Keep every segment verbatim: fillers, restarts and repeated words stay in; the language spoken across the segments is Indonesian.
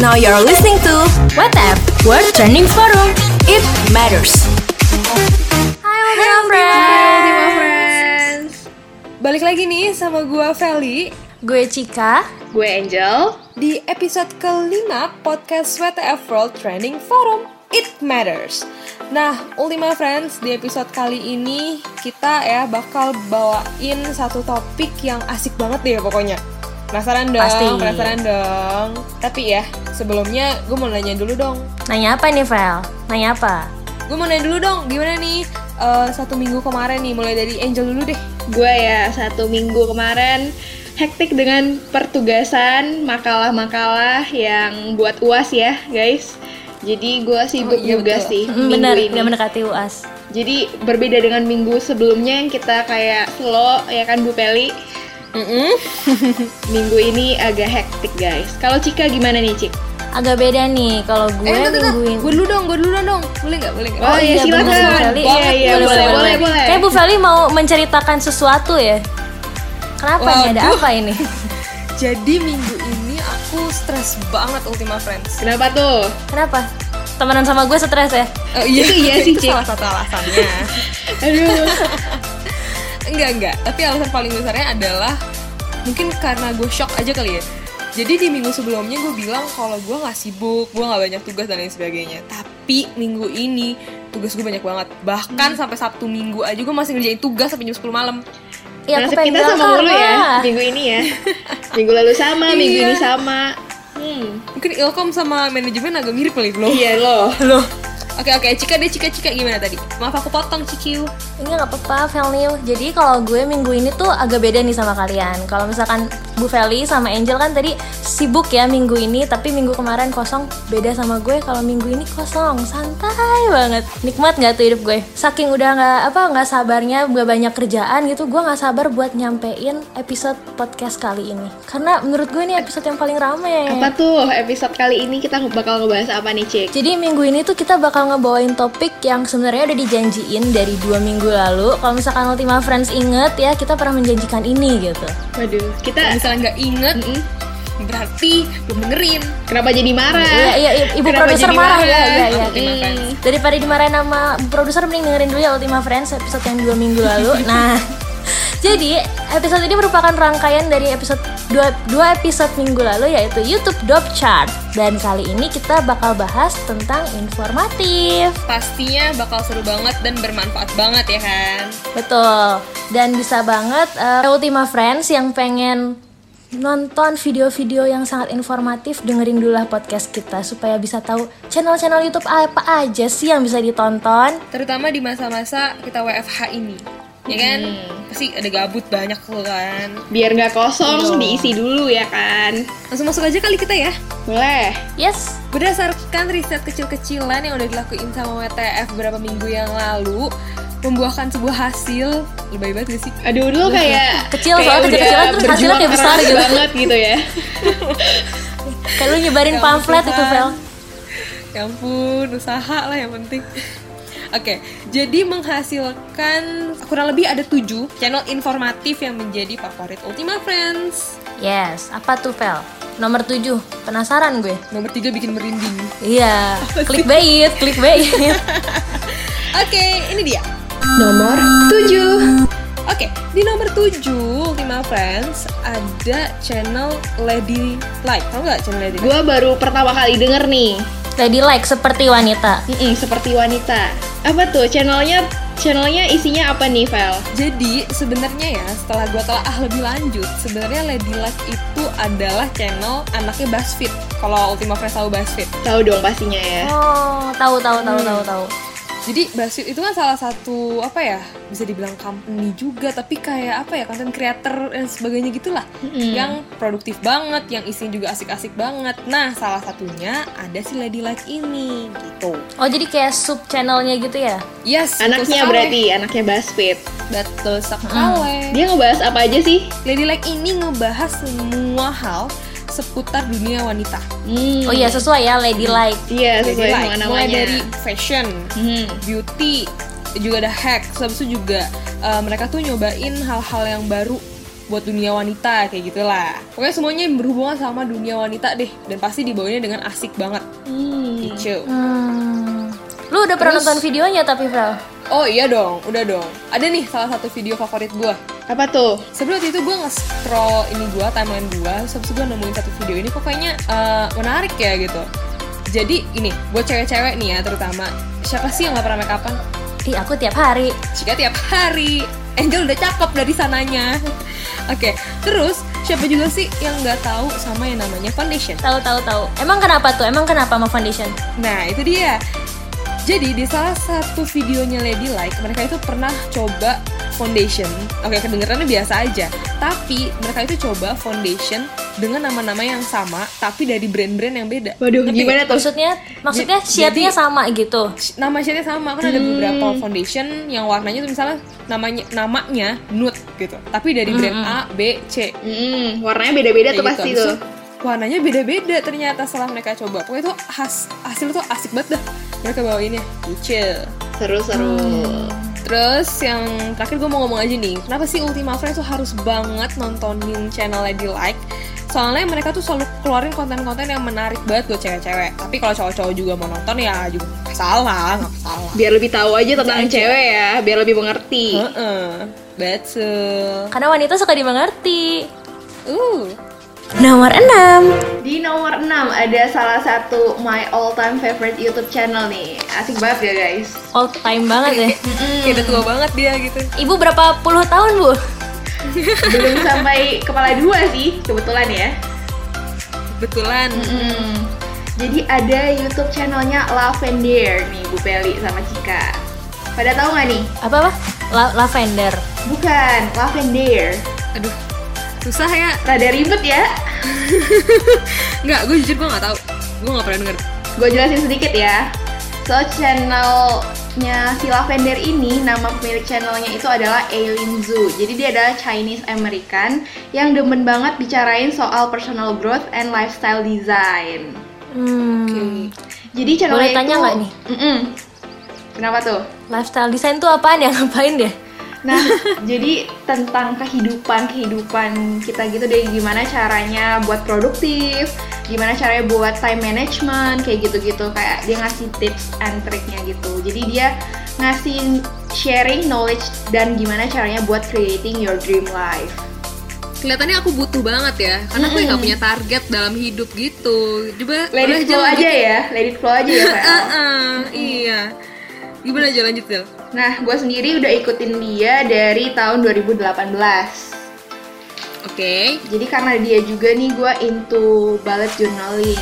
Now you're listening to W T F World Training Forum. It matters. Hai, welcome friends. Hello, friends. Balik lagi nih sama gue Feli, gue Cika, gue Angel di episode kelima podcast W T F World Training Forum. It matters. Nah, Ultima Friends, di episode kali ini kita ya bakal bawain satu topik yang asik banget deh pokoknya. Penasaran dong, Pasti. penasaran dong. Tapi ya, sebelumnya gue mau nanya dulu dong. Nanya apa nih, Vel? Nanya apa? Gue mau nanya dulu dong, gimana nih uh, satu minggu kemarin nih, mulai dari Angel dulu deh. Gue ya, satu minggu kemarin hektik dengan pertugasan, makalah-makalah yang buat U A S ya, guys. Jadi gue sibuk oh, iya juga betul. sih minggu Bener, ini. Bener, mendekati U A S. Jadi berbeda dengan minggu sebelumnya yang kita kayak slow, ya kan Bu Peli? Minggu ini agak hektik guys. Kalau Cika gimana nih Cik? Agak beda nih kalau gue eh, mingguin. Gue dulu dong, gue dulu dong. Boleh nggak? Boleh nggak? Oh, oh iya silakan. Boleh, iya, iya, boleh, boleh, boleh, boleh. Kayak Bu Feli mau menceritakan sesuatu ya. Kenapa Waduh. nih ada apa ini? Jadi minggu ini aku stres banget Ultima Friends. Kenapa tuh? Kenapa? Temenan sama gue stres ya? Oh, iya itu iya sih Cik. Itu salah satu alasannya. Aduh. Enggak-enggak, tapi alasan paling besarnya adalah mungkin karena gue shock aja kali ya. Jadi di minggu sebelumnya gue bilang kalau gue gak sibuk, gue gak banyak tugas dan lain sebagainya. Tapi minggu ini tugas gue banyak banget. Bahkan hmm. sampai Sabtu minggu aja gue masih ngerjain tugas sampai jam sepuluh malam. Ya, nasib kita sama mulu ya, minggu ini ya. Minggu lalu sama, minggu iya. ini sama. hmm. Mungkin ilkom sama manajemen agak mirip kali loh. Iya loh Loh Oke oke, Cika deh, Cika-Cika gimana tadi? Maaf aku potong, Cikiu. Ini gak apa-apa, Velniu. Jadi kalau gue minggu ini tuh agak beda nih sama kalian. Kalau misalkan Bu Feli sama Angel kan tadi sibuk ya minggu ini. Tapi minggu kemarin kosong. Beda sama gue, kalau minggu ini kosong. Santai banget. Nikmat gak tuh hidup gue? Saking udah gak, apa, gak sabarnya, gak banyak kerjaan gitu. Gue gak sabar buat nyampein episode podcast kali ini. Karena menurut gue ini episode yang paling rame. Apa tuh episode kali ini kita bakal ngebahas apa nih, Cik? Jadi minggu ini tuh kita bakal ngebawain topik yang sebenarnya udah dijanjiin dari dua minggu lalu. Kalau misalkan Ultima Friends inget ya, kita pernah menjanjikan ini gitu. Waduh, kita misalnya nggak inget, mm-hmm. berarti belum dengerin. Kenapa jadi marah? Iya, iya, ibu produser marah, marah ya, iya, iya. Hmm. Daripada dimarahin sama produser, mending dengerin dulu ya Ultima Friends episode yang dua minggu lalu. Nah, jadi episode ini merupakan rangkaian dari episode dua, dua episode minggu lalu yaitu YouTube Dop Chart. Dan kali ini kita bakal bahas tentang informatif. Pastinya bakal seru banget dan bermanfaat banget ya kan? Betul. Dan bisa banget uh, Ultima Friends yang pengen nonton video-video yang sangat informatif, dengerin dulu lah podcast kita supaya bisa tahu channel-channel YouTube apa aja sih yang bisa ditonton. Terutama di masa-masa kita W F H ini. Ya kan? Hmm. Pasti ada gabut banyak tuh kan. Biar gak kosong, oh. diisi dulu ya kan. Langsung masuk aja kali kita ya. Boleh. Yes. Berdasarkan riset kecil-kecilan yang udah dilakuin sama W T F beberapa minggu yang lalu, membuahkan sebuah hasil. Lebih banget gak sih? Aduh dulu kayak kecil soalnya kecil-kecilan terus hasilnya kayak besar gitu banget gitu ya. Kayak lu nyebarin ya pamflet itu Vel. Ya ampun, usaha lah yang penting. Oke, okay, jadi menghasilkan kurang lebih ada tujuh channel informatif yang menjadi favorit Ultima Friends. Yes, apa tuh Vel? Nomor tujuh, penasaran gue. Nomor tiga bikin merinding. Iya, clickbait, clickbait. Oke, okay, ini dia. Nomor tujuh. Oke, okay, di nomor tujuh Ultima Friends ada channel Lady Like. Tahu nggak channel Lady Like? Gue baru pertama kali denger nih. Lady Like, seperti wanita. Mm-mm, seperti wanita. Apa tuh channelnya? Channelnya isinya apa nih, Vel? Jadi sebenarnya ya, setelah gue telaah lebih lanjut, sebenarnya Lady Like itu adalah channel anaknya Buzzfeed. Kalau Ultima Friends tahu Buzzfeed? Tahu dong pastinya ya. Oh, tahu tahu tahu hmm. tahu tahu. Jadi Buzzfeed itu kan salah satu apa ya, bisa dibilang company juga, tapi kayak apa ya, content creator dan sebagainya gitulah, mm. yang produktif banget, yang isinya juga asik-asik banget. Nah salah satunya ada si Lady Like ini gitu. Oh jadi kayak sub channelnya gitu ya? Yes. Anaknya berarti, anaknya Buzzfeed. Betul sekali. Mm. Dia ngebahas apa aja sih? Lady Like ini ngebahas semua hal seputar dunia wanita. Hmm. Oh iya sesuai ya Lady Like. Iya sesuai Lady like. Mulai dari fashion, hmm. beauty, juga ada hack. Habis itu juga uh, mereka tuh nyobain hal-hal yang baru buat dunia wanita, kayak gitulah. Pokoknya semuanya yang berhubungan sama dunia wanita deh, dan pasti dibawainnya dengan asik banget. Hmm. Gitu. Hmm. Lu udah pernah Terus, nonton videonya tapi, Fral? Oh iya dong, udah dong. Ada nih salah satu video favorit gue. Apa tuh? Sebelum itu gue nge-scroll ini gue, timeline gue, terus gue nemuin satu video ini kok kayaknya uh, menarik ya gitu. Jadi ini, buat cewek-cewek nih ya terutama, siapa sih yang gak pernah make upan? Ih, aku tiap hari. Jika tiap hari, Angel udah cakep dari sananya. Oke, okay. Terus siapa juga sih yang nggak tahu sama yang namanya foundation? Tahu, tahu, tahu. Emang kenapa tuh? Emang kenapa sama foundation? Nah, itu dia. Jadi di salah satu videonya Lady Like, mereka itu pernah coba foundation. Oke, okay, kedengerannya biasa aja. Tapi mereka itu coba foundation dengan nama-nama yang sama, tapi dari brand-brand yang beda. Waduh, tapi gimana tuh? Maksudnya, maksudnya shade-nya sama gitu? Nama shade-nya sama, kan hmm. ada beberapa foundation yang warnanya tuh misalnya namanya, namanya nude gitu. Tapi dari brand hmm. A, B, C. Hmm, warnanya beda-beda ya tuh gitu. Pasti tuh. Warnanya beda-beda ternyata setelah mereka coba. Pokoknya tuh has, hasil tuh asik banget dah. Mereka bawainnya, kecil. Seru-seru. Hmm. Terus yang terakhir gue mau ngomong aja nih, kenapa sih Ultima Friends tuh harus banget nontonin channel Lady Like? Soalnya mereka tuh selalu keluarin konten-konten yang menarik banget buat cewek-cewek. Tapi kalau cowok-cowok juga mau nonton ya juga gak salah, gak salah. Biar lebih tahu aja tentang Jangan cewek ya, biar lebih mengerti. Heeh, betul. Karena wanita suka dimengerti. Uh. Nomor enam. Di nomor enam ada salah satu my all time favorite YouTube channel nih. Asik banget ya guys. All time banget ya. Kayak udah tua banget dia gitu. Ibu berapa puluh tahun bu? Belum sampai kepala dua sih, kebetulan ya. Kebetulan. Mm-mm. Jadi ada YouTube channelnya Lavender nih, Bu Peli sama Cika. Pada tahu nggak nih? Apa apa? La- Lavender. Bukan, Lavender. Aduh. Susah ya, rada ribet ya. Nggak, gue jujur gue nggak tahu, gue nggak pernah denger. Gue jelasin sedikit ya. So channelnya si Lavender ini, nama pemilik channelnya itu adalah Aileen Xu. Jadi dia adalah Chinese American yang demen banget bicarain soal personal growth and lifestyle design. Hmm. Oke. Okay. Jadi channelnya itu. Boleh tanya nggak nih? Mm-mm. Kenapa tuh? Lifestyle design tuh apaan ya? Ngapain deh? Nah, jadi tentang kehidupan-kehidupan kita gitu deh, gimana caranya buat produktif, gimana caranya buat time management, kayak gitu-gitu. Kayak dia ngasih tips and triknya gitu. Jadi dia ngasih sharing knowledge dan gimana caranya buat creating your dream life. Kelihatannya aku butuh banget ya, karena mm-hmm. aku nggak punya target dalam hidup gitu. Coba let it flow aja gitu. ya, let it flow aja ya Pak. uh-uh, mm-hmm. Iya. Gimana aja lanjut, Del? Nah, gue sendiri udah ikutin dia dari tahun dua ribu delapan belas. Oke. Okay. Jadi karena dia juga nih gue into bullet journaling,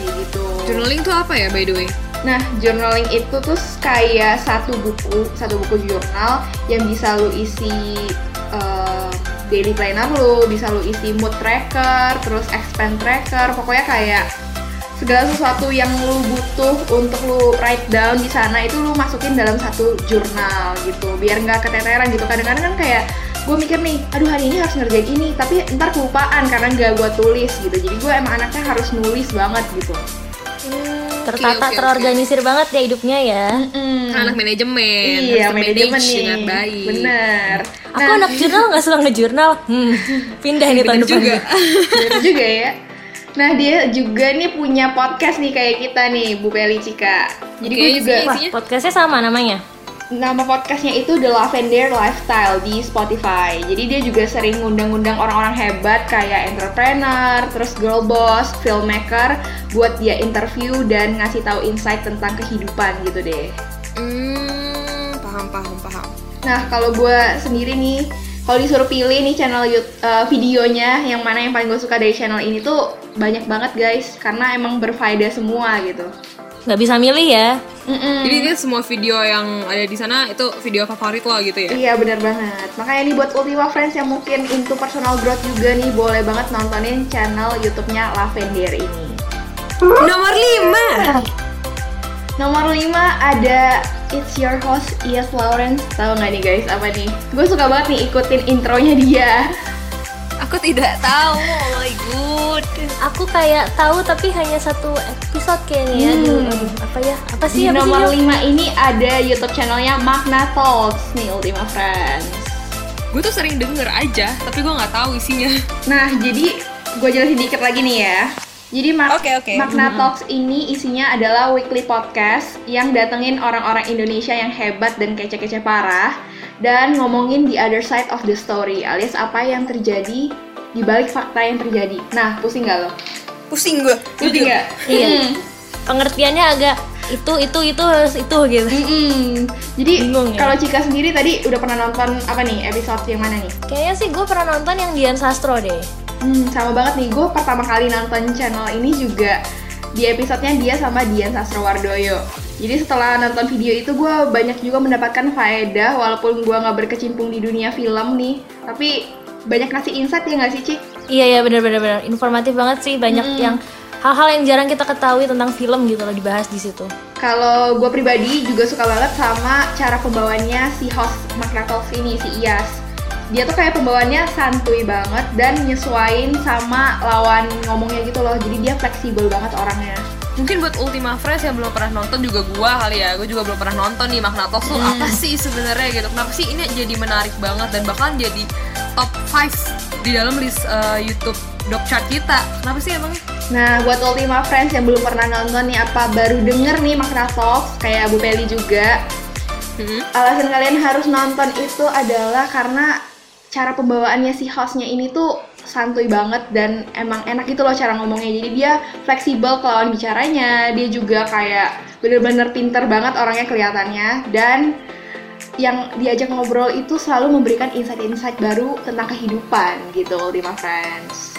kayak gitu. Journaling tuh apa ya, by the way? Nah, journaling itu tuh kayak satu buku, satu buku jurnal yang bisa lu isi uh, daily planner lu, bisa lu isi mood tracker, terus expense tracker, pokoknya kayak segala sesuatu yang lu butuh untuk lu write down di sana itu lu masukin dalam satu jurnal gitu, biar nggak keteteran gitu. Kadang-kadang kan kayak gue mikir nih, aduh hari ini harus ngerjain ini, tapi ntar kelupaan karena nggak gue tulis gitu. Jadi gue emang anaknya harus nulis banget gitu. Hmm, tertata, okay, okay, terorganisir okay. banget ya hidupnya ya. Mm. Anak manajemen, iya, harus manajemen dengan baik. Bener. Aku nah, anak jurnal nggak suka ngejurnal. Hmm, pindah nih tahun depan. Bener juga ya. Nah dia juga nih punya podcast nih kayak kita nih, Bu Peli Cika. Jadi okay, gue juga wah, podcastnya sama namanya? Nama podcastnya itu The Lavender Lifestyle di Spotify. Jadi dia juga sering ngundang-ngundang orang-orang hebat kayak entrepreneur, terus girl boss, filmmaker, buat dia interview dan ngasih tahu insight tentang kehidupan gitu deh. Hmm, paham, paham, paham. Nah kalau gue sendiri nih, kalau disuruh pilih nih channel uh, videonya yang mana yang paling gue suka dari channel ini tuh banyak banget guys, karena emang berfaedah semua gitu. Gak bisa milih ya. Mm-mm. Jadi ini semua video yang ada di sana itu video favorit lo gitu ya? Iya benar banget. Makanya nih buat Ultima Friends yang mungkin into personal growth juga nih, boleh banget nontonin channel YouTube-nya Lavender ini. Nomor lima. Nomor lima ada It's Your Host, Iyas Lawrence. Tahu nggak nih guys apa nih? Gue suka banget nih ikutin intronya dia. Aku tidak tahu. Oh my god. Aku kayak tahu tapi hanya satu episode kayaknya. Hmm. Aduh, aduh, apa ya? Apa sih? Di apa nomor sih? lima ini ada YouTube channelnya Magna Talks nih Ultima Friends. gue tuh sering denger aja, tapi gue nggak tahu isinya. Nah, jadi gue jelasin dikit lagi nih ya. Jadi Mag- okay, okay. Magna Talks ini isinya adalah weekly podcast yang datengin orang-orang Indonesia yang hebat dan kece-kece parah dan ngomongin the other side of the story, alias apa yang terjadi di balik fakta yang terjadi. Nah, pusing nggak lo? Pusing gue. Pusing nggak? Iya. Pengertiannya agak itu itu itu itu gitu. Mm-mm. Jadi bingung, kalau ya? Cika sendiri tadi udah pernah nonton apa nih, episode yang mana nih? Kayaknya sih gue pernah nonton yang Dian Sastro deh. Hmm, sama banget nih, gue pertama kali nonton channel ini juga di episodenya dia sama Dian Sastrowardoyo. Jadi setelah nonton video itu gue banyak juga mendapatkan faedah, walaupun gue gak berkecimpung di dunia film nih, tapi banyak ngasih insight ya gak sih Cik? Iya, iya benar-benar informatif banget sih, banyak hmm. yang hal-hal yang jarang kita ketahui tentang film gitu loh dibahas di situ. Kalau gue pribadi juga suka banget sama cara pembawaannya si host Magna Talks ini, si Iyas. Dia tuh kayak pembawaannya santuy banget dan nyesuain sama lawan ngomongnya gitu loh. Jadi dia fleksibel banget orangnya. Mungkin buat Ultima Fresh yang belum pernah nonton juga gua kali ya. Gua juga belum pernah nonton nih Magna Talks tuh hmm. apa sih sebenarnya gitu. Kenapa sih ini jadi menarik banget dan bahkan jadi top lima di dalam list uh, YouTube Doc Chart kita. Kenapa sih emangnya? Nah, buat Ultima Friends yang belum pernah nonton nih apa baru denger nih Magna Talks kayak Bu Peli juga. Hmm. Alasan kalian harus nonton itu adalah karena cara pembawaannya si hostnya ini tuh santuy banget dan emang enak gitu loh cara ngomongnya. Jadi dia fleksibel ke lawan bicaranya, dia juga kayak bener-bener pinter banget orangnya kelihatannya, dan yang diajak ngobrol itu selalu memberikan insight-insight baru tentang kehidupan gitu, Ultima Friends.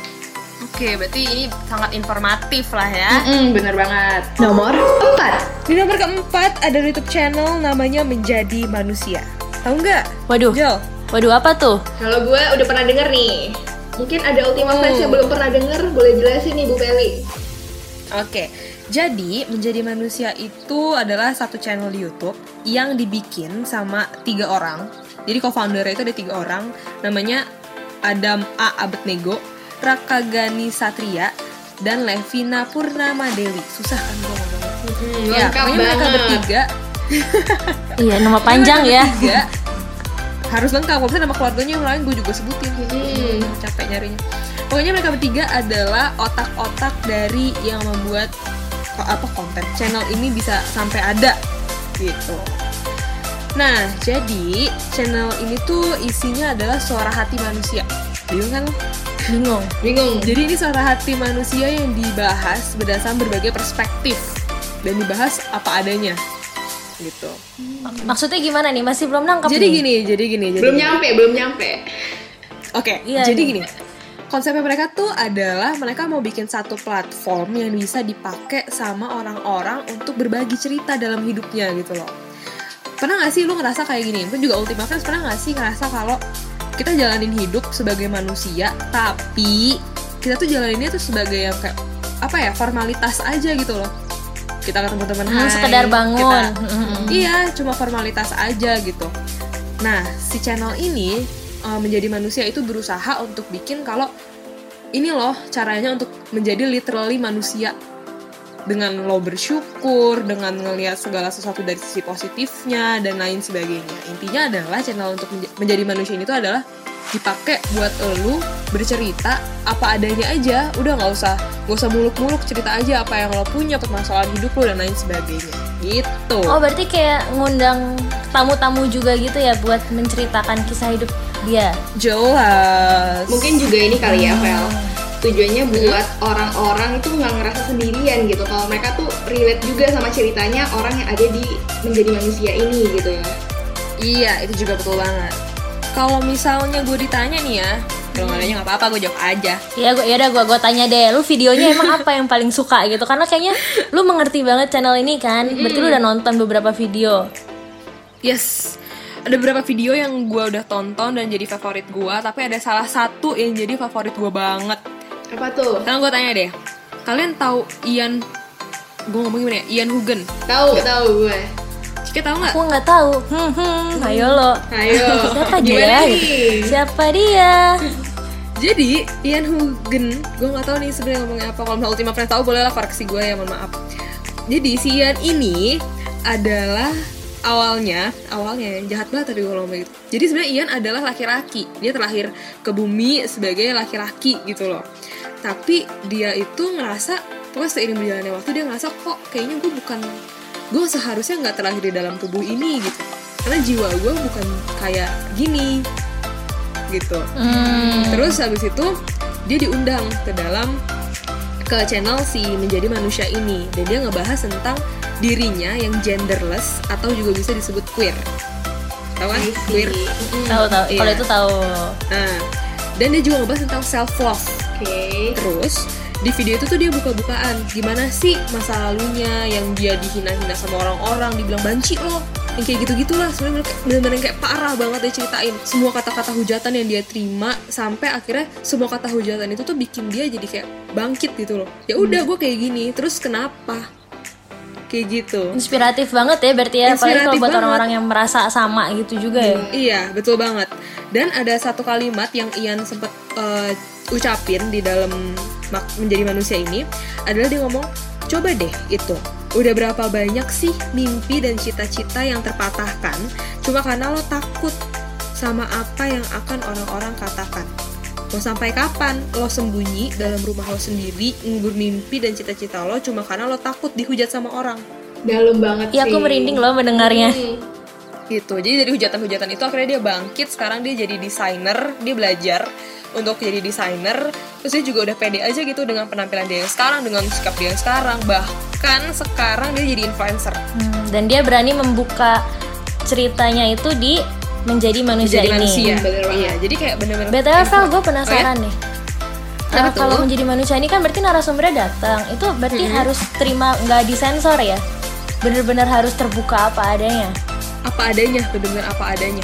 Oke, berarti ini sangat informatif lah ya. Mm-mm, bener banget. Nomor empat. Di nomor keempat ada YouTube channel namanya Menjadi Manusia. Tahu nggak? Waduh Jol. Waduh, apa tuh? Kalau gue udah pernah denger nih. Mungkin ada Ultima Friends hmm. yang belum pernah denger, boleh jelasin nih Bu Peli. Oke, jadi Menjadi Manusia itu adalah satu channel di YouTube yang dibikin sama tiga orang. Jadi co-foundernya itu ada tiga orang, namanya Adam A. Abetnego, Raka Ghani Satria, dan Levina Purnama Madeli. Susah kan gue ngomongnya? Hmm, ya, pokoknya mereka bertiga. Iya, nama panjang ya. Harus lengkap, kalau misalnya nama keluarganya yang lain gue juga sebutin hmm. capek nyarinya. Pokoknya mereka bertiga adalah otak-otak dari yang membuat apa konten channel ini bisa sampai ada gitu. Nah, jadi channel ini tuh isinya adalah suara hati manusia. Bingung kan? Bingung, bingung. Jadi ini suara hati manusia yang dibahas berdasarkan berbagai perspektif dan dibahas apa adanya gitu. Hmm. Maksudnya gimana nih? Masih belum nangkep. Jadi nih? gini, jadi gini, jadi belum gini. nyampe, belum nyampe. Oke, okay, iya, jadi iya. gini. Konsepnya mereka tuh adalah mereka mau bikin satu platform yang bisa dipakai sama orang-orang untuk berbagi cerita dalam hidupnya gitu loh. Pernah nggak sih lu ngerasa kayak gini? Itu juga Ultima Friends, pernah nggak sih ngerasa kalau kita jalanin hidup sebagai manusia, tapi kita tuh jalaninnya tuh sebagai kayak apa ya, formalitas aja gitu loh. Kita ketemu teman hmm, hai, sekedar bangun kita, mm-hmm. iya cuma formalitas aja gitu. Nah, si channel ini Menjadi Manusia itu berusaha untuk bikin kalau ini loh caranya untuk menjadi literally manusia, dengan lo bersyukur, dengan ngelihat segala sesuatu dari sisi positifnya dan lain sebagainya. Intinya adalah channel untuk Menjadi Manusia ini tuh adalah dipakai buat lo bercerita apa adanya aja, udah nggak usah nggak usah muluk-muluk, cerita aja apa yang lo punya, permasalahan hidup lo dan lain sebagainya gitu. Oh, berarti kayak ngundang tamu-tamu juga gitu ya buat menceritakan kisah hidup dia. Jelas. Mungkin juga ini kali ya, hmm. Vel, tujuannya buat orang-orang itu nggak ngerasa sendirian gitu, kalau mereka tuh relate juga sama ceritanya orang yang ada di Menjadi Manusia ini gitu ya. Iya, itu juga betul banget. Kalau misalnya gue ditanya nih ya, kalau nggak nanya nggak apa-apa, gue jawab aja. Iya, gue, yaudah gue gue tanya deh, lu videonya emang apa yang paling suka gitu? Karena kayaknya lu mengerti banget channel ini kan, berarti lu udah nonton beberapa video. Yes, ada beberapa video yang gue udah tonton dan jadi favorit gue, tapi ada salah satu yang jadi favorit gue banget. Apa tuh? Sekarang gue tanya deh, kalian tahu Ian? Gue ngomong gimana ya? Ian Hugen? Tahu, tahu gue. Cika tahu nggak? Aku nggak tahu. Hmm, hmm. Ayo lo. Ayo. Siapa dia? Siapa dia? Jadi Ian Hugen, gue nggak tahu nih sebenarnya ngomongnya apa. Kalau misalnya Ultima Friends tahu bolehlah koreksi gue ya, mohon maaf. Jadi si Ian ini adalah awalnya awalnya jahat banget tadi gue ngomong gitu. Jadi sebenarnya Ian adalah laki-laki, dia terlahir ke bumi sebagai laki-laki gitu loh. Tapi dia itu ngerasa, pokoknya seiring berjalannya waktu dia ngerasa kok kayaknya gue bukan, gue seharusnya nggak terlahir di dalam tubuh ini gitu, karena jiwa gue bukan kayak gini gitu. Mm. Terus habis itu dia diundang ke dalam ke channel si Menjadi Manusia ini, dan dia ngebahas tentang dirinya yang genderless atau juga bisa disebut queer. Tahu kan? Queer. Tahu tahu. Yeah. Kalau itu tahu. Nah, dan dia juga ngebahas tentang self love. Oke. Okay. Terus di video itu tuh dia buka-bukaan gimana sih masa lalunya yang dia dihina-hina sama orang-orang, dibilang banci loh, yang kayak gitu-gitulah. Sebenarnya benar-benar kayak parah banget dia ceritain semua kata-kata hujatan yang dia terima, sampai akhirnya semua kata hujatan itu tuh bikin dia jadi kayak bangkit gitu loh. Ya udah, hmm. gue kayak gini, terus kenapa? Kayak gitu. Inspiratif banget ya berarti ya, apalagi kalau buat banget. Orang-orang yang merasa sama gitu juga ya. Hmm, iya, betul banget. Dan ada satu kalimat yang Ian sempat uh, ucapin di dalam Menjadi Manusia ini adalah dia ngomong, coba deh itu, udah berapa banyak sih mimpi dan cita-cita yang terpatahkan cuma karena lo takut sama apa yang akan orang-orang katakan. Mau sampai kapan lo sembunyi dalam rumah lo sendiri, ngubur mimpi dan cita-cita lo cuma karena lo takut dihujat sama orang? Dalam banget sih. Iya, aku merinding lo mendengarnya. Hmm. Gitu, jadi dari hujatan-hujatan itu akhirnya dia bangkit. Sekarang dia jadi desainer, dia belajar untuk jadi desainer. Terus dia juga udah pede aja gitu dengan penampilan dia yang sekarang, dengan sikap dia yang sekarang. Bahkan sekarang dia jadi influencer. Hmm, dan dia berani membuka ceritanya itu di Menjadi Manusia menjadi ini. Manusia. Iya, jadi kayak benar-benar. B T W, gue penasaran oh, ya? nih. Nah, kalau Menjadi Manusia ini kan berarti narasumbernya datang. Itu berarti hmm. harus terima, nggak disensor ya? Benar-benar harus terbuka apa adanya. Apa adanya, benar-benar apa adanya.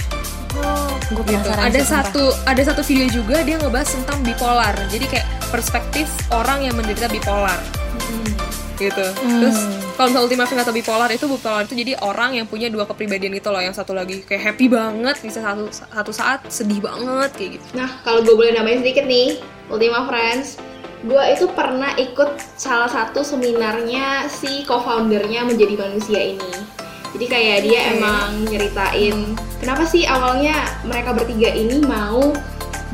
Oh, gue penasaran. Gitu. Ada sih, satu, entah. ada satu video juga dia ngebahas tentang bipolar. Jadi kayak perspektif orang yang menderita bipolar. Hmm. Gitu. Hmm. Terus kalau misalnya ultimate atau bipolar itu, bipolar itu jadi orang yang punya dua kepribadian gitu loh, yang satu lagi kayak happy banget, bisa satu satu saat sedih banget kayak gitu. Nah, kalau gue boleh nambahin sedikit nih, Ultima Friends, gue itu pernah ikut salah satu seminarnya si co-foundernya Menjadi Manusia ini. Jadi kayak dia okay. emang nyeritain kenapa sih awalnya mereka bertiga ini mau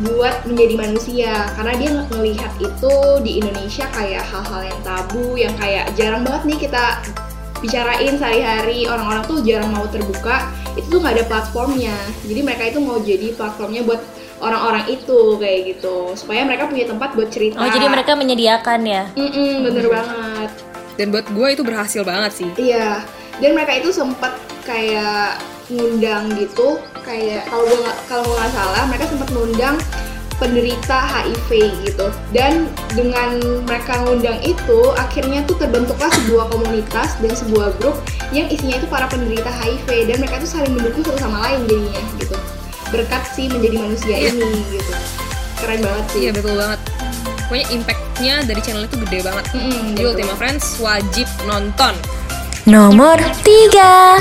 buat menjadi manusia, karena dia ngelihat itu di Indonesia kayak hal-hal yang tabu, yang kayak jarang banget nih kita bicarain sehari-hari, orang-orang tuh jarang mau terbuka, itu tuh nggak ada platformnya. Jadi mereka itu mau jadi platformnya buat orang-orang itu kayak gitu, supaya mereka punya tempat buat cerita. Oh, jadi mereka menyediakan ya? Mm-mm, bener hmm. banget. Dan buat gue itu berhasil banget sih. Iya, dan mereka itu sempat kayak ngundang gitu, kayak kalau gue kalau gue nggak salah mereka sempat ngundang penderita H I V gitu, dan dengan mereka ngundang itu akhirnya tuh terbentuklah sebuah komunitas dan sebuah grup yang isinya itu para penderita H I V, dan mereka tuh saling mendukung satu sama lain jadinya gitu, berkat si Menjadi Manusia yeah. ini gitu. Keren banget sih. Iya yeah, betul banget. Pokoknya impactnya dari channel itu gede banget. Mm-hmm, jadi Ultima Friends wajib nonton. Nomor tiga.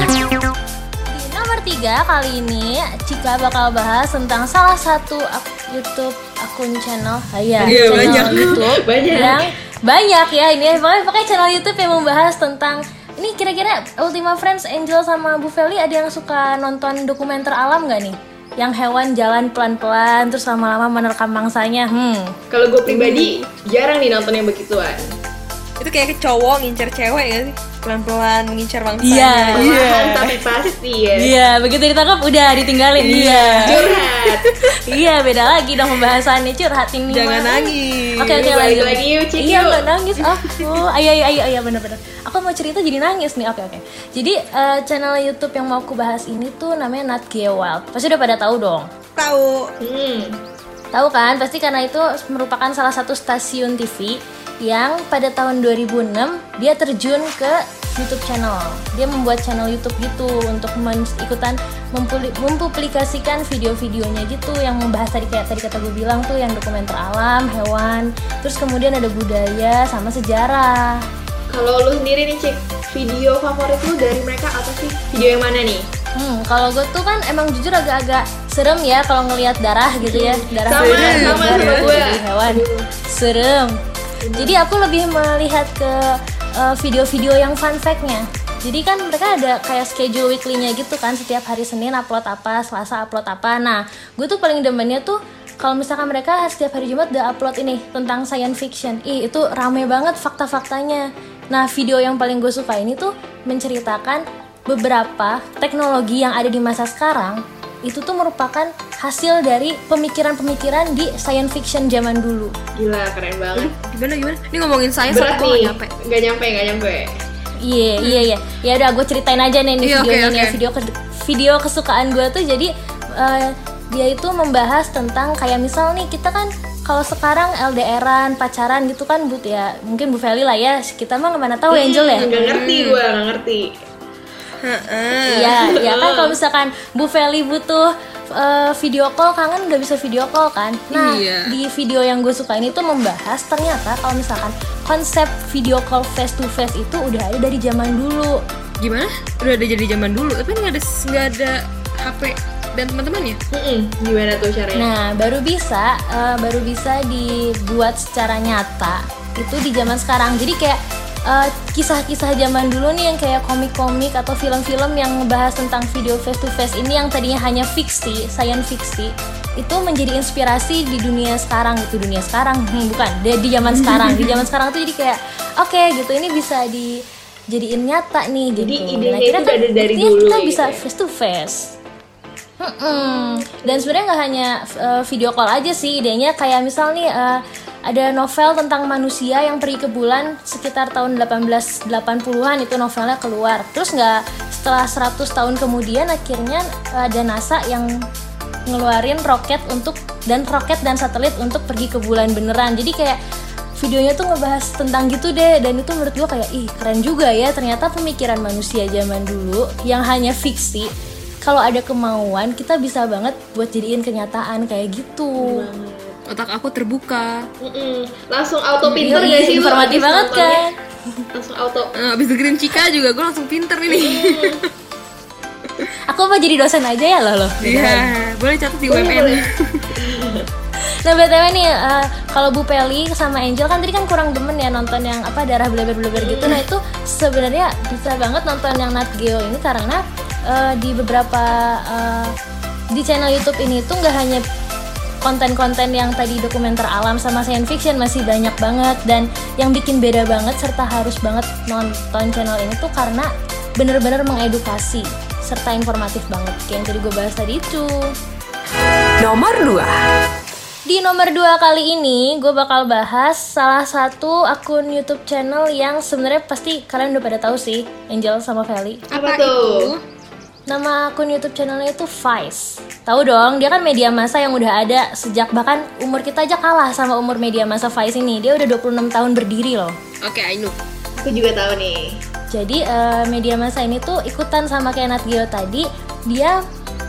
Nomor tiga kali ini Cika bakal bahas tentang salah satu ak- YouTube akun channel ya, yeah, channel banyak. YouTube banyak. Yang banyak ya ini, pakai channel YouTube yang membahas tentang ini. Kira-kira Ultima Friends, Angel sama Bu Feli ada yang suka nonton dokumenter alam nggak nih? Yang hewan jalan pelan-pelan terus lama-lama menerkam mangsanya. Hmm. Kalau gue pribadi hmm. jarang nih nonton yang begituan. Itu kayak cowok ngincer cewek ya sih? Pelan-pelan mengincar mangsanya. Iya, yeah, yeah. tapi pasti ya. Iya, yeah, begitu ditangkap udah ditinggalin. Iya. Yeah. Curhat. Iya, yeah, beda lagi dong pembahasannya, curhat ini. Jangan mah. nangis. Oke, oke lagi lagi yuk, Cik. Iya, enggak nangis aku. Ayo ayo ayo ayo benar-benar. Aku mau cerita jadi nangis nih. Oke, oke. Jadi uh, channel YouTube yang mau aku bahas ini tuh namanya Nat Geo Wild. Pasti udah pada tahu dong. Tahu. Hmm. Tahu kan? Pasti karena itu merupakan salah satu stasiun T V yang pada tahun dua ribu enam dia terjun ke YouTube channel. Dia membuat channel YouTube gitu untuk men- ikutan mempul- mempublikasikan video-videonya gitu yang membahas tadi kayak tadi kata gue bilang tuh, yang dokumenter alam, hewan, terus kemudian ada budaya sama sejarah. Kalau lu sendiri nih Cik, video favorit lu dari mereka apa sih? Video yang mana nih? Hmm, kalau gue tuh kan emang jujur agak-agak serem ya kalau ngelihat darah gitu ya, darah sama hewan, sama, darah, sama gue. Hewan. Serem. Jadi aku lebih melihat ke uh, video-video yang fun fact-nya. Jadi kan mereka ada kayak schedule weekly-nya gitu kan, setiap hari Senin upload apa, Selasa upload apa. Nah, gue tuh paling demennya tuh kalau misalkan mereka setiap hari Jumat udah upload ini tentang science fiction. Ih, itu rame banget fakta-faktanya. Nah, video yang paling gue suka ini tuh menceritakan beberapa teknologi yang ada di masa sekarang. Itu tuh merupakan hasil dari pemikiran-pemikiran di science fiction zaman dulu. Gila, keren banget. Gimana, gimana? Ini ngomongin science soalnya gue gak nyampe. Gak nyampe, gak nyampe. Iya, iya, iya. Ya udah, gue ceritain aja nih yeah, videonya okay, okay. Video, video kesukaan gue tuh jadi... Uh, dia itu membahas tentang kayak misal nih kita kan kalau sekarang L D R-an, pacaran gitu kan but ya mungkin Bu Feli lah ya, kita mah gak mana tahu hmm, Angel ya? Gak ngerti gue, gak ngerti iya, ya kan kalau misalkan Bu Feli butuh uh, video call, kangen gak bisa video call kan. Nah iya. Di video yang gue suka ini tuh membahas ternyata kalau misalkan konsep video call face to face itu udah ada dari zaman dulu. Gimana? Udah ada dari zaman dulu, tapi gak ada, gak ada H P dan teman-temannya. Heeh, gimana tuh caranya? Nah, baru bisa uh, baru bisa dibuat secara nyata itu di zaman sekarang. Jadi kayak uh, kisah-kisah zaman dulu nih yang kayak komik-komik atau film-film yang ngebahas tentang video face to face ini yang tadinya hanya fiksi, science fiksi, itu menjadi inspirasi di dunia sekarang gitu. Dunia sekarang, hmm, bukan, di, di zaman sekarang. Di zaman sekarang tuh jadi kayak oke okay, gitu, ini bisa di jadiin nyata nih gitu. Jadi idenya nah, itu kan, ada dari dulu. Kita gitu bisa face to face. Mm-mm. Dan sebenarnya nggak hanya uh, video call aja sih idenya, kayak misal nih uh, ada novel tentang manusia yang pergi ke bulan sekitar tahun delapan belas delapan puluhan itu novelnya keluar. Terus nggak setelah seratus tahun kemudian akhirnya uh, ada NASA yang ngeluarin roket untuk dan roket dan satelit untuk pergi ke bulan beneran. Jadi kayak videonya tuh ngebahas tentang gitu deh, dan itu menurut gue kayak ih keren juga ya ternyata pemikiran manusia zaman dulu yang hanya fiksi. Kalau ada kemauan, kita bisa banget buat jadiin kenyataan kayak gitu. Otak aku terbuka. Mm-mm. Langsung auto pinter gak sih? Informatif banget kan? Langsung auto. Abis dengerin Cika juga, gue langsung pinter ini. Aku apa jadi dosen aja ya lo? Iya, boleh catat di U M N. Nah, btw nih, uh, kalau Bu Peli sama Angel kan tadi kan kurang demen ya nonton yang apa darah bleber-bleber gitu. Nah itu sebenarnya bisa banget nonton yang Nat Geo ini karena Uh, di beberapa uh, di channel YouTube ini tuh nggak hanya konten-konten yang tadi dokumenter alam sama science fiction, masih banyak banget. Dan yang bikin beda banget serta harus banget nonton channel ini tuh karena bener-bener mengedukasi serta informatif banget kayak yang tadi gue bahas tadi itu. Nomor dua. Di nomor dua kali ini, gue bakal bahas salah satu akun YouTube channel yang sebenarnya pasti kalian udah pada tahu sih, Angel sama Feli. Apa tuh? Nama akun YouTube channelnya itu Vice. Tahu dong, dia kan media massa yang udah ada sejak bahkan umur kita aja kalah sama umur media massa Vice ini. Dia udah dua puluh enam tahun berdiri loh. Oke, okay, I know. Aku juga tahu nih. Jadi, uh, media massa ini tuh ikutan sama kayak Nat Geo tadi, dia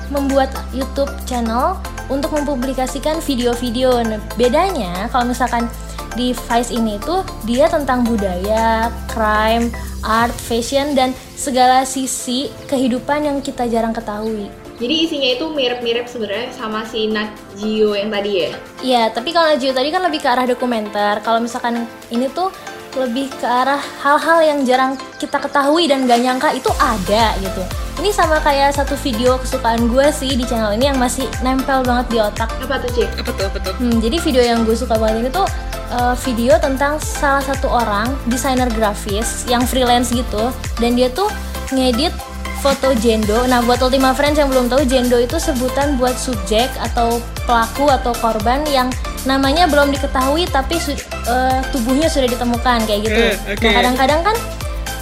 membuat YouTube channel untuk mempublikasikan video-video. Nah, bedanya kalau misalkan di Vice ini tuh dia tentang budaya, crime, art, fashion, dan segala sisi kehidupan yang kita jarang ketahui. Jadi isinya itu mirip-mirip sebenarnya sama si Nat Geo yang tadi ya? Iya, tapi kalau Nat Geo tadi kan lebih ke arah dokumenter. Kalau misalkan ini tuh lebih ke arah hal-hal yang jarang kita ketahui dan gak nyangka itu ada gitu. Ini sama kayak satu video kesukaan gue sih di channel ini yang masih nempel banget di otak. Apa tuh, Cik? Apa tuh, apa tuh? Hmm, jadi video yang gue suka banget ini tuh uh, video tentang salah satu orang desainer grafis yang freelance gitu. Dan dia tuh ngedit foto jendo. Nah, buat Ultima Friends yang belum tahu, jendo itu sebutan buat subjek atau pelaku atau korban yang namanya belum diketahui tapi su- uh, tubuhnya sudah ditemukan kayak gitu. Eh, okay. Nah, kadang-kadang kan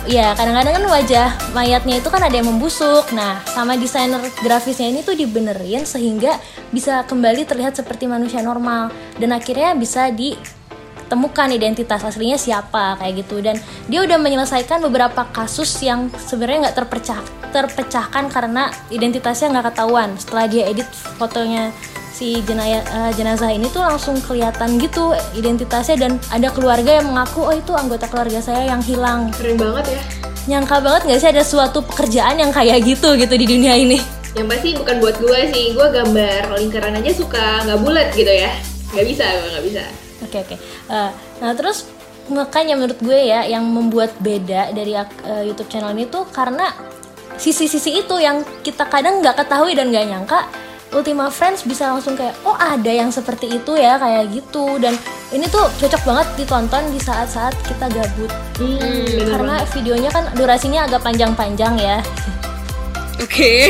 ya kadang-kadang kan wajah mayatnya itu kan ada yang membusuk. Nah, sama desainer grafisnya ini tuh dibenerin sehingga bisa kembali terlihat seperti manusia normal. Dan akhirnya bisa ditemukan identitas aslinya siapa kayak gitu. Dan dia udah menyelesaikan beberapa kasus yang sebenarnya gak terpecah, terpecahkan karena identitasnya gak ketahuan. Setelah dia edit fotonya si jenaya, uh, jenazah ini tuh langsung kelihatan gitu identitasnya. Dan ada keluarga yang mengaku, oh itu anggota keluarga saya yang hilang. Keren banget ya. Nyangka banget gak sih ada suatu pekerjaan yang kayak gitu gitu di dunia ini? Yang pasti bukan buat gue sih, gue gambar lingkaran aja suka gak bulat gitu ya. Gak bisa, gue gak bisa. Oke okay, oke okay. uh, Nah terus makanya menurut gue ya yang membuat beda dari uh, YouTube channel ini tuh karena sisi-sisi itu yang kita kadang nggak ketahui dan nggak nyangka Ultima Friends bisa langsung kayak oh ada yang seperti itu ya kayak gitu, dan ini tuh cocok banget ditonton di saat-saat kita gabut hmm, karena banget. Videonya kan durasinya agak panjang-panjang ya. Oke. Okay.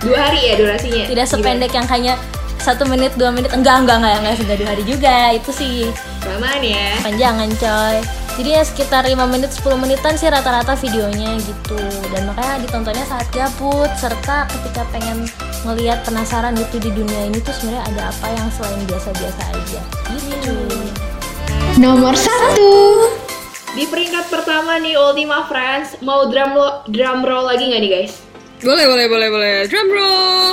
Dua hari ya durasinya. Tidak sependek yang hanya satu menit dua menit enggak enggak enggak enggak sudah dua hari juga itu sih. Lamaan ya. Panjangan coy. Jadi ya sekitar lima menit sepuluh menitan sih rata-rata videonya gitu. Dan makanya ditontonnya saat gabut serta ketika pengen ngelihat penasaran gitu di dunia ini tuh sebenarnya ada apa yang selain biasa-biasa aja. Gitu. Nomor satu. Di peringkat pertama nih Ultima Friends. Mau drum lo, drum roll lagi enggak nih guys? Boleh, boleh, boleh, boleh. Drum roll.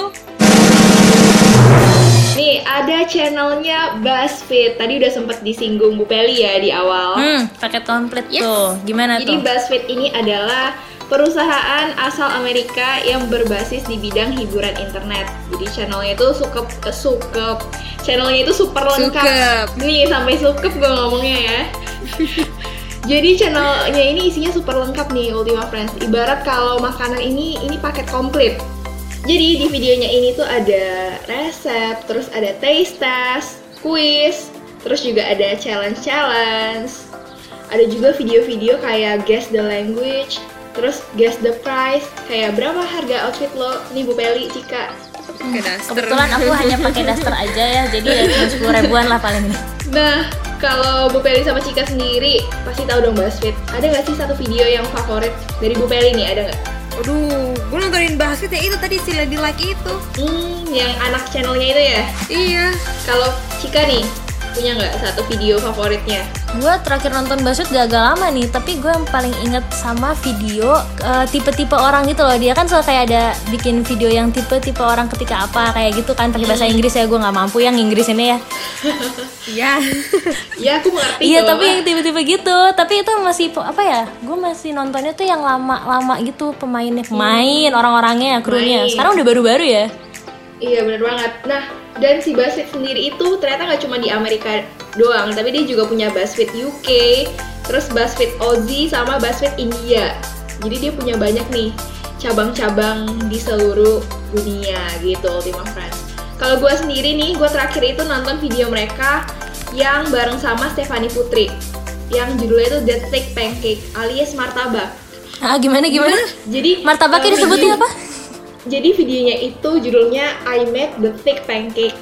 Nih, ada channelnya Buzzfeed. Tadi udah sempet disinggung Bu Peli ya di awal. Hmm, paket komplit yes. Tuh. Gimana Jadi, tuh? Jadi Buzzfeed ini adalah perusahaan asal Amerika yang berbasis di bidang hiburan internet. Jadi channelnya itu sukep, eh, sukep. Channelnya itu super lengkap. Sukep. Nih, sampai sukep gue ngomongnya ya. Jadi channelnya ini isinya super lengkap nih Ultima Friends. Ibarat kalau makanan ini, ini paket komplit. Jadi di videonya ini tuh ada resep, terus ada taste test, quiz, terus juga ada challenge-challenge. Ada juga video-video kayak guess the language, terus guess the price, kayak berapa harga outfit lo, nih Bu Peli, Cika. Hmm, kebetulan aku hanya pakai daster aja ya, jadi ya cuma sepuluh ribuan lah paling. Nah. Kalau Bu Peli sama Cika sendiri pasti tahu dong Buzzfeed. Ada nggak sih satu video yang favorit dari Bu Peli nih, ada nggak? Aduh, gue nontonin Buzzfeed ya itu tadi si Lady Like itu. Hmm, yang anak channelnya itu ya? Iya. Kalau Cika nih punya nggak satu video favoritnya? Gue terakhir nonton Buzzfeed udah agak lama nih, tapi gue yang paling inget sama video uh, tipe-tipe orang gitu loh. Dia kan soal kayak ada bikin video yang tipe-tipe orang ketika apa kayak gitu kan pakai bahasa Inggris ya, gue nggak mampu yang Inggris ini ya. Iya. Iya aku mengerti. Iya tapi yang tipe-tipe gitu, tapi itu masih apa ya? Gue masih nontonnya tuh yang lama-lama gitu pemainnya, main hmm. orang-orangnya, krunya. Sekarang udah baru-baru ya. Iya benar banget. Nah. Dan si Buzzfeed sendiri itu ternyata gak cuma di Amerika doang, tapi dia juga punya Buzzfeed U K, terus Buzzfeed Aussie, sama Buzzfeed India. Jadi dia punya banyak nih cabang-cabang di seluruh dunia gitu Ultima Friends. Kalau gue sendiri nih, gue terakhir itu nonton video mereka yang bareng sama Stefani Putri, yang judulnya itu The Thick Pancake alias martabak. Ah gimana gimana? Jadi martabaknya um, disebutnya apa? Jadi videonya itu judulnya I Made the Thick Pancake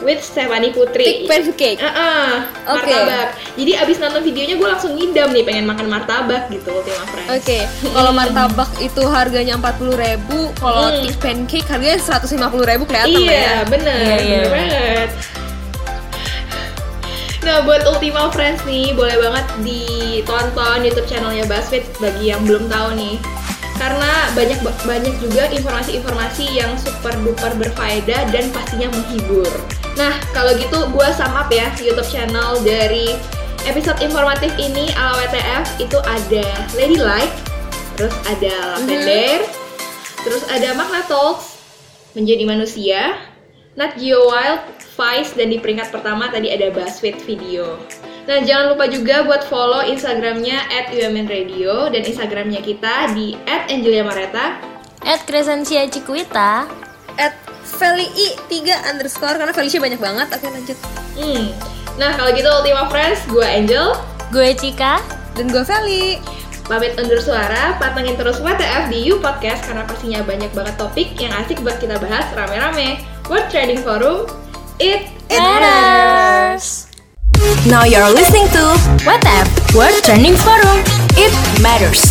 with Stefani Putri. Thick pancake? Uh-uh, okay. Martabak. Jadi abis nonton videonya gue langsung ngidam nih pengen makan martabak gitu Ultima Friends. Oke, okay. Kalau martabak itu harganya empat puluh ribu, kalau hmm. thick pancake harganya seratus lima puluh ribu kelihatan iya, ya? Bener, iya, bener, bener banget. Nah buat Ultima Friends nih, boleh banget ditonton YouTube channelnya Buzzfeed bagi yang belum tahu nih. Karena banyak banyak juga informasi-informasi yang super duper berfaedah dan pastinya menghibur. Nah, kalau gitu gue sum up ya YouTube channel dari episode informatif ini ala W T F itu ada Lady Like, terus ada Lavender, mm-hmm. terus ada Magna Talks, Menjadi Manusia, Nat Geo Wild, Vice, dan di peringkat pertama tadi ada Buzzfeed Video. Nah, jangan lupa juga buat follow Instagramnya at U M N Radio dan Instagramnya kita di at Angelia Mareta, at Crescentia Cikuita, at Feli I tiga underscore karena Felicia banyak banget. Oke, lanjut. Hmm. Nah, kalau gitu Ultima Friends, gue Angel, gue Cika, dan gue Feli. Pamit undur suara, patengin terus W T F di You Podcast karena pastinya banyak banget topik yang asik buat kita bahas rame-rame. World Training Forum, it matters. Now you're listening to W T F World Training Forum. It matters.